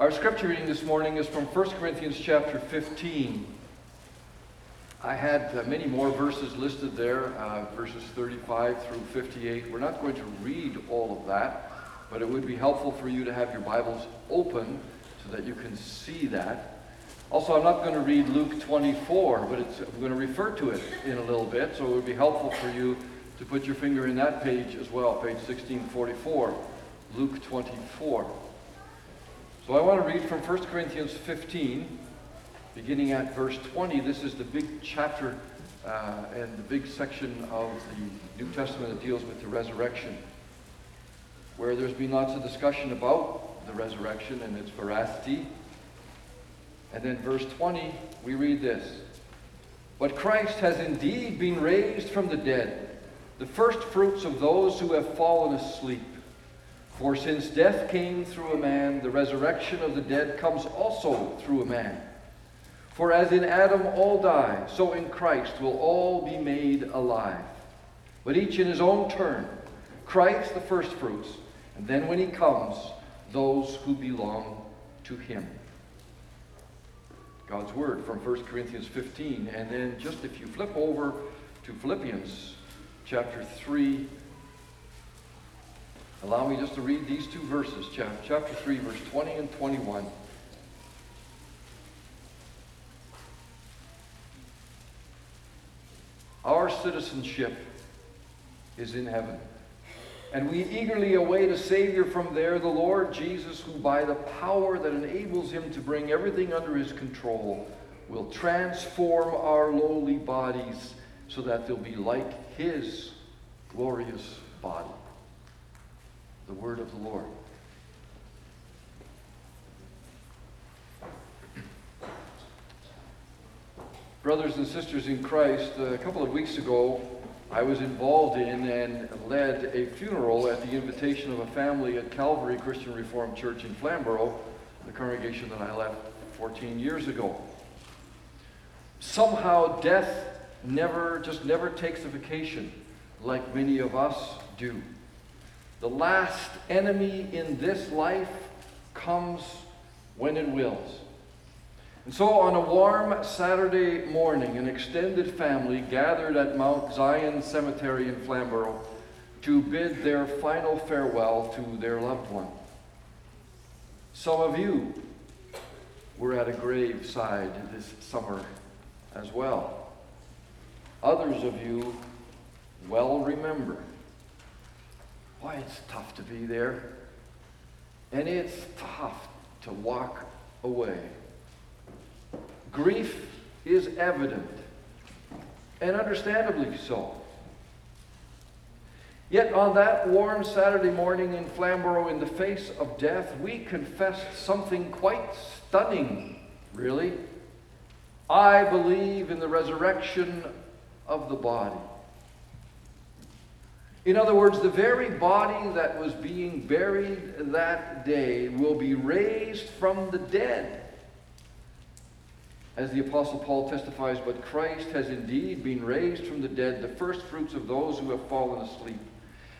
Our scripture reading this morning is from 1 Corinthians chapter 15. I had many more verses listed there, verses 35 through 58. We're not going to read all of that, but it would be helpful for you to have your Bibles open so that you can see that. Also, I'm not going to read Luke 24, but I'm going to refer to it in a little bit, so it would be helpful for you to put your finger in that page as well, page 1644, Luke 24. So I want to read from 1 Corinthians 15, beginning at verse 20. This is the big chapter and the big section of the New Testament that deals with the resurrection, where there's been lots of discussion about the resurrection and its veracity. And then verse 20, we read this: "But Christ has indeed been raised from the dead, the first fruits of those who have fallen asleep. For since death came through a man, the resurrection of the dead comes also through a man. For as in Adam all die, so in Christ will all be made alive. But each in his own turn, Christ the firstfruits, and then when he comes, those who belong to him." God's word from 1 Corinthians 15. And then just if you flip over to Philippians chapter 3, allow me just to read these two verses, chapter 3, verse 20 and 21. "Our citizenship is in heaven, and we eagerly await a Savior from there, the Lord Jesus, who by the power that enables him to bring everything under his control will transform our lowly bodies so that they'll be like his glorious body." The word of the Lord. Brothers and sisters in Christ, a couple of weeks ago, I was involved in and led a funeral at the invitation of a family at Calvary Christian Reformed Church in Flamborough, the congregation that I left 14 years ago. Somehow death never takes a vacation like many of us do. The last enemy in this life comes when it wills. And so on a warm Saturday morning, an extended family gathered at Mount Zion Cemetery in Flamborough to bid their final farewell to their loved one. Some of you were at a graveside this summer as well. Others of you well remember. Why, it's tough to be there, and it's tough to walk away. Grief is evident, and understandably so. Yet on that warm Saturday morning in Flamborough, in the face of death, we confessed something quite stunning, really. I believe in the resurrection of the body. In other words, the very body that was being buried that day will be raised from the dead. As the Apostle Paul testifies, "But Christ has indeed been raised from the dead, the first fruits of those who have fallen asleep.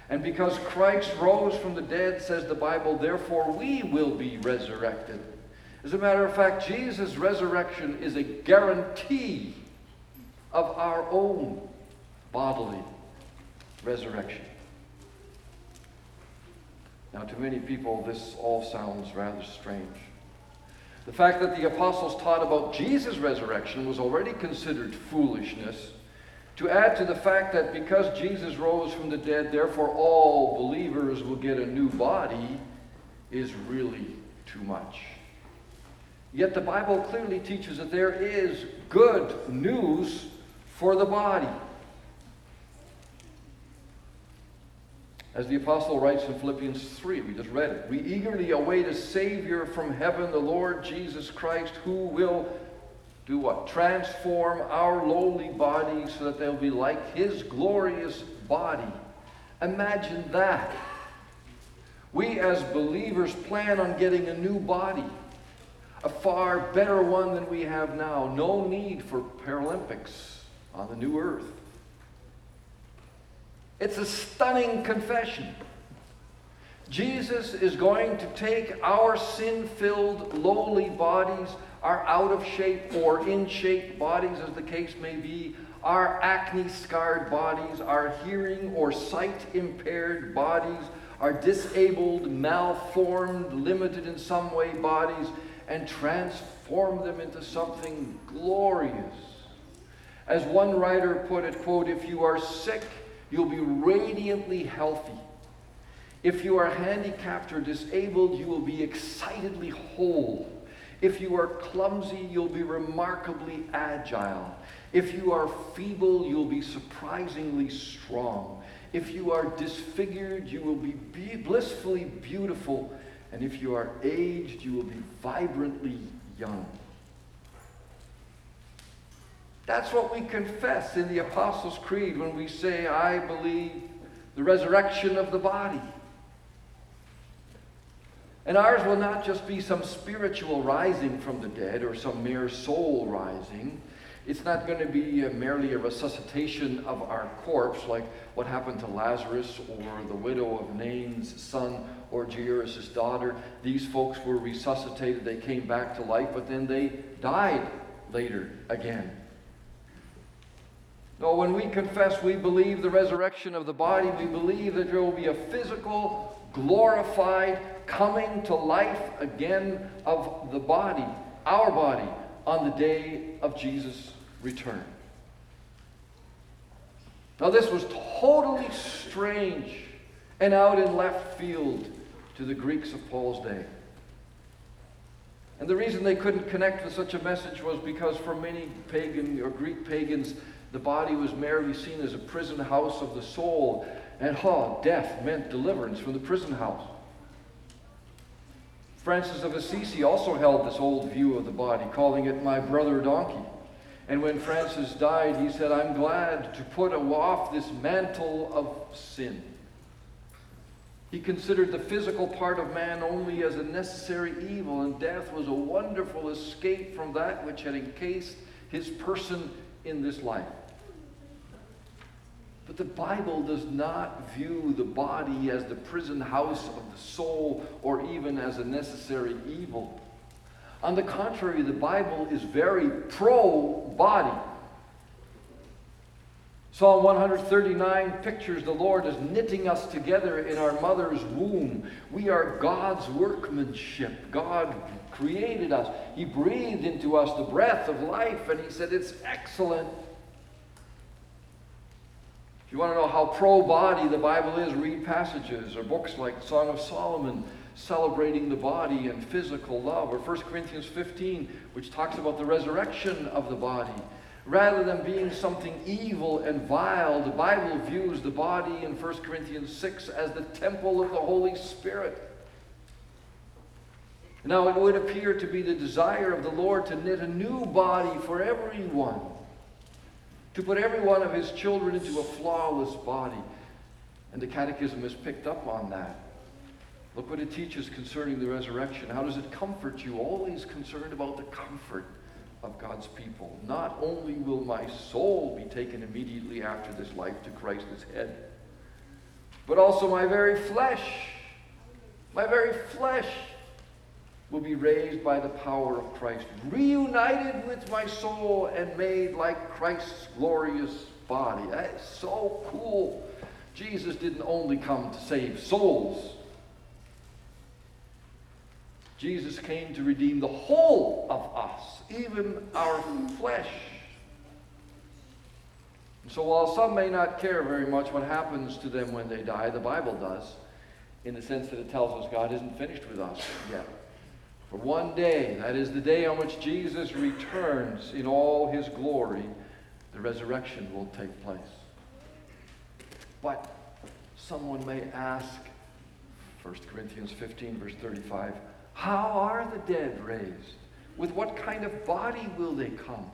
And because Christ rose from the dead," says the Bible, "therefore we will be resurrected." As a matter of fact, Jesus' resurrection is a guarantee of our own bodily resurrection. Now, to many people, this all sounds rather strange. The fact that the apostles taught about Jesus' resurrection was already considered foolishness. To add to the fact that because Jesus rose from the dead, therefore all believers will get a new body, is really too much. Yet the Bible clearly teaches that there is good news for the body. As the Apostle writes in Philippians 3, we just read it, "We eagerly await a Savior from heaven, the Lord Jesus Christ, who will do what? Transform our lowly bodies so that they'll be like his glorious body." Imagine that. We as believers plan on getting a new body, a far better one than we have now. No need for Paralympics on the new earth. It's a stunning confession. Jesus is going to take our sin-filled, lowly bodies, our out-of-shape or in-shape bodies, as the case may be, our acne-scarred bodies, our hearing or sight-impaired bodies, our disabled, malformed, limited in some way bodies, and transform them into something glorious. As one writer put it, quote, "If you are sick, you'll be radiantly healthy. If you are handicapped or disabled, you will be excitedly whole. If you are clumsy, you'll be remarkably agile. If you are feeble, you'll be surprisingly strong. If you are disfigured, you will be blissfully beautiful. And if you are aged, you will be vibrantly young." That's what we confess in the Apostles' Creed when we say, "I believe the resurrection of the body." And ours will not just be some spiritual rising from the dead or some mere soul rising. It's not going to be merely a resuscitation of our corpse, like what happened to Lazarus or the widow of Nain's son or Jairus' daughter. These folks were resuscitated. They came back to life, but then they died later again. No, when we confess we believe the resurrection of the body, we believe that there will be a physical, glorified coming to life again of the body, our body, on the day of Jesus' return. Now, this was totally strange and out in left field to the Greeks of Paul's day. And the reason they couldn't connect with such a message was because for many pagan or Greek pagans, the body was merely seen as a prison house of the soul, and death meant deliverance from the prison house. Francis of Assisi also held this old view of the body, calling it "my brother donkey." And when Francis died, he said, "I'm glad to put off this mantle of sin." He considered the physical part of man only as a necessary evil, and death was a wonderful escape from that which had encased his person in this life. But the Bible does not view the body as the prison house of the soul or even as a necessary evil. On the contrary, the Bible is very pro-body. Psalm 139 pictures the Lord as knitting us together in our mother's womb. We are God's workmanship. God created us. He breathed into us the breath of life, and he said, "It's excellent." If you want to know how pro-body the Bible is, read passages or books like Song of Solomon, celebrating the body and physical love, or 1 Corinthians 15, which talks about the resurrection of the body. Rather than being something evil and vile, the Bible views the body in 1 Corinthians 6 as the temple of the Holy Spirit. Now, it would appear to be the desire of the Lord to knit a new body for everyone, to put every one of his children into a flawless body. And the Catechism has picked up on that. Look what it teaches concerning the resurrection. How does it comfort you? Always concerned about the comfort of God's people. "Not only will my soul be taken immediately after this life to Christ as head, but also my very flesh will be raised by the power of Christ, reunited with my soul and made like Christ's glorious body." That is so cool. Jesus didn't only come to save souls. Jesus came to redeem the whole of us, even our flesh. And so while some may not care very much what happens to them when they die, the Bible does, in the sense that it tells us God isn't finished with us yet. For one day, that is the day on which Jesus returns in all his glory, the resurrection will take place. But someone may ask, 1 Corinthians 15, verse 35, "How are the dead raised? With what kind of body will they come?"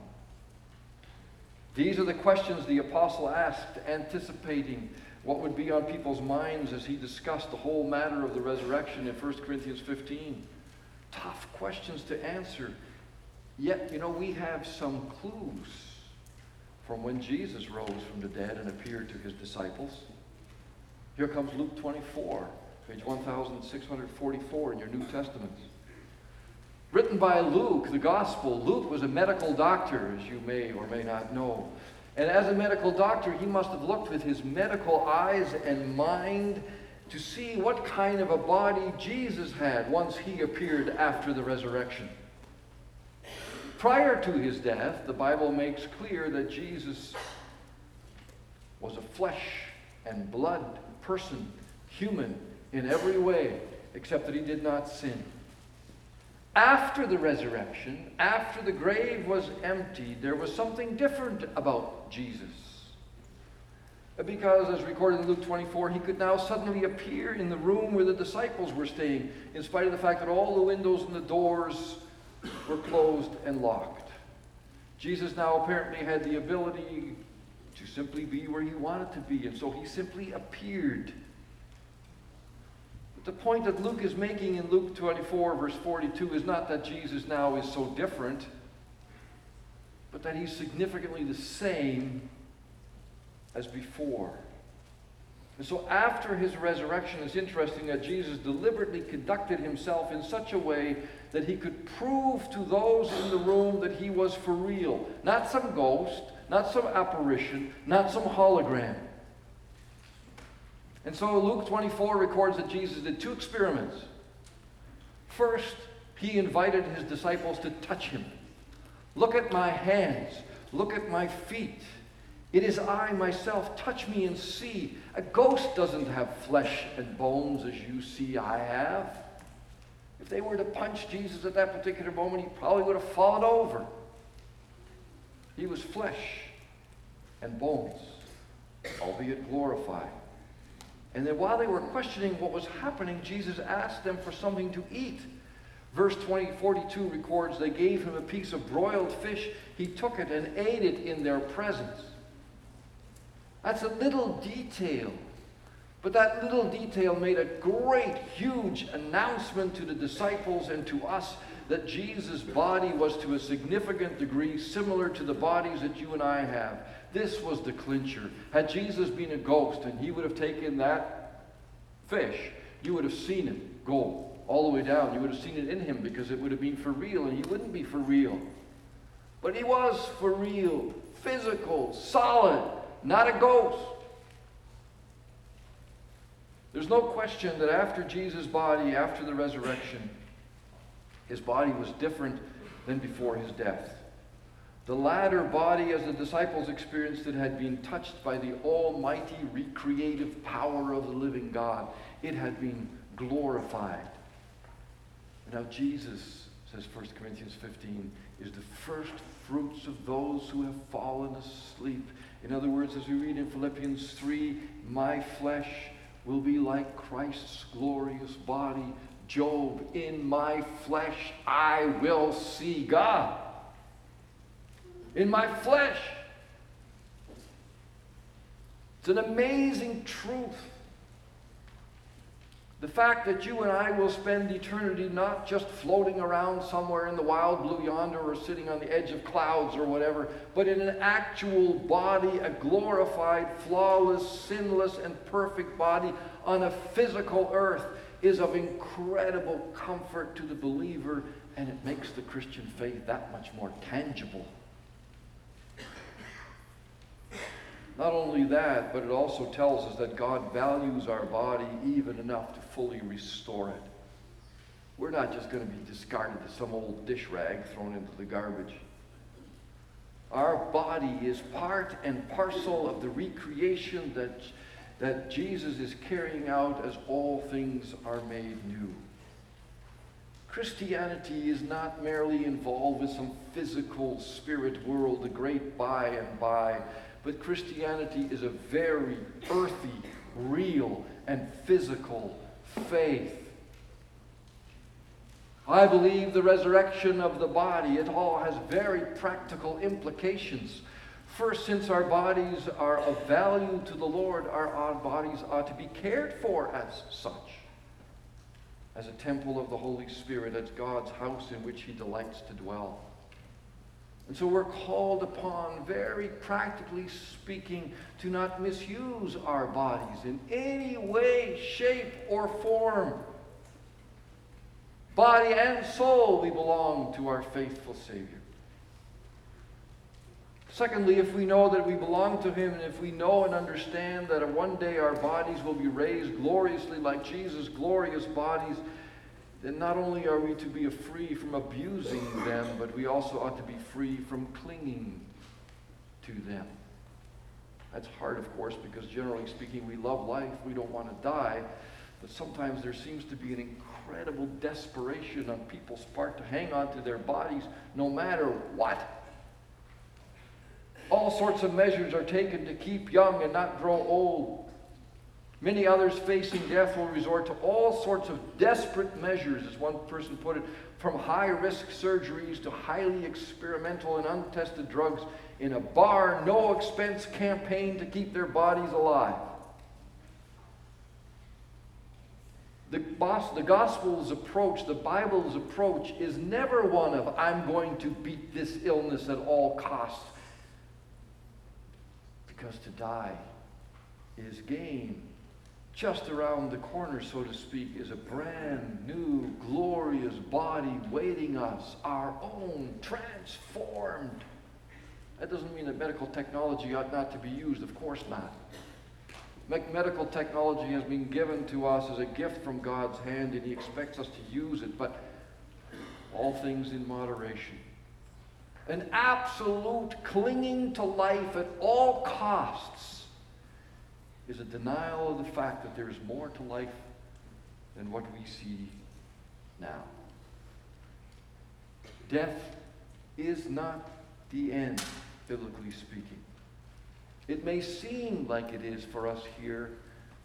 These are the questions the apostle asked, anticipating what would be on people's minds as he discussed the whole matter of the resurrection in 1 Corinthians 15. Tough questions to answer. Yet, we have some clues from when Jesus rose from the dead and appeared to his disciples. Here comes Luke 24. page 1644 in your New Testament. Written by Luke, the Gospel. Luke was a medical doctor, as you may or may not know. And as a medical doctor, he must have looked with his medical eyes and mind to see what kind of a body Jesus had once he appeared after the resurrection. Prior to his death, the Bible makes clear that Jesus was a flesh and blood person, human in every way, except that he did not sin. After the resurrection, after the grave was emptied, there was something different about Jesus. Because, as recorded in Luke 24, he could now suddenly appear in the room where the disciples were staying, in spite of the fact that all the windows and the doors were closed and locked. Jesus now apparently had the ability to simply be where he wanted to be, and so he simply appeared. The point that Luke is making in Luke 24, verse 42, is not that Jesus now is so different, but that he's significantly the same as before. And so after his resurrection, it's interesting that Jesus deliberately conducted himself in such a way that he could prove to those in the room that he was for real. Not some ghost, not some apparition, not some hologram. And so Luke 24 records that Jesus did two experiments. First, he invited his disciples to touch him. Look at my hands. Look at my feet. It is I myself. Touch me and see. A ghost doesn't have flesh and bones as you see I have. If they were to punch Jesus at that particular moment, he probably would have fallen over. He was flesh and bones, albeit glorified. And then while they were questioning what was happening, Jesus asked them for something to eat. Verse 42 records, they gave him a piece of broiled fish. He took it and ate it in their presence. That's a little detail. But that little detail made a great, huge announcement to the disciples and to us that Jesus' body was to a significant degree similar to the bodies that you and I have. This was the clincher. Had Jesus been a ghost and he would have taken that fish, you would have seen it go all the way down. You would have seen it in him because it would have been for real, and he wouldn't be for real. But he was for real, physical, solid, not a ghost. There's no question that after Jesus' body, after the resurrection, his body was different than before his death. The latter body, as the disciples experienced it, had been touched by the almighty recreative power of the living God. It had been glorified. Now Jesus, says 1 Corinthians 15, is the first fruits of those who have fallen asleep. In other words, as we read in Philippians 3, my flesh will be like Christ's glorious body. Job, in my flesh I will see God. In my flesh. It's an amazing truth. The fact that you and I will spend eternity not just floating around somewhere in the wild blue yonder or sitting on the edge of clouds or whatever, but in an actual body, a glorified, flawless, sinless, and perfect body on a physical earth is of incredible comfort to the believer, and it makes the Christian faith that much more tangible. Not only that, but it also tells us that God values our body even enough to fully restore it. We're not just going to be discarded as some old dish rag thrown into the garbage. Our body is part and parcel of the recreation that Jesus is carrying out as all things are made new. Christianity is not merely involved with some physical spirit world, the great by and by, but Christianity is a very earthy, real, and physical faith. I believe the resurrection of the body, it all has very practical implications. First, since our bodies are of value to the Lord, our bodies ought to be cared for as such, as a temple of the Holy Spirit, as God's house in which he delights to dwell. And so we're called upon, very practically speaking, to not misuse our bodies in any way, shape, or form. Body and soul, we belong to our faithful Savior. Secondly, if we know that we belong to Him, and if we know and understand that one day our bodies will be raised gloriously like Jesus' glorious bodies, then not only are we to be free from abusing them, but we also ought to be free from clinging to them. That's hard, of course, because generally speaking, we love life, we don't want to die, but sometimes there seems to be an incredible desperation on people's part to hang on to their bodies no matter what. All sorts of measures are taken to keep young and not grow old. Many others facing death will resort to all sorts of desperate measures, as one person put it, from high-risk surgeries to highly experimental and untested drugs in a bar, no-expense campaign to keep their bodies alive. The Gospel's approach, the Bible's approach, is never one of, I'm going to beat this illness at all costs. Because to die is gain. Just around the corner, so to speak, is a brand new, glorious body waiting us, our own, transformed. That doesn't mean that medical technology ought not to be used, of course not. Medical technology has been given to us as a gift from God's hand, and He expects us to use it, but all things in moderation. An absolute clinging to life at all costs is a denial of the fact that there is more to life than what we see now. Death is not the end, biblically speaking. It may seem like it is for us here,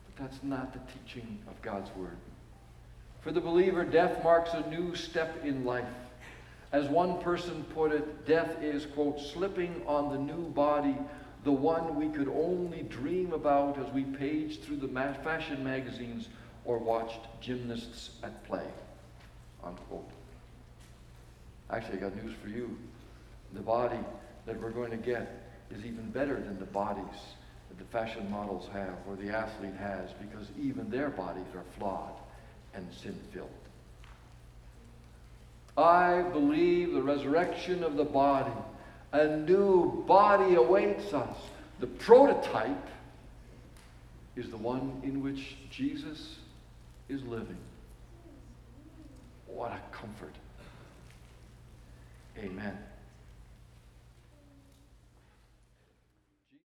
but that's not the teaching of God's Word. For the believer, death marks a new step in life. As one person put it, death is, quote, slipping on the new body, the one we could only dream about as we paged through the fashion magazines or watched gymnasts at play, unquote. Actually, I got news for you. The body that we're going to get is even better than the bodies that the fashion models have or the athlete has, because even their bodies are flawed and sin-filled. I believe the resurrection of the body. A new body awaits us. The prototype is the one in which Jesus is living. What a comfort. Amen.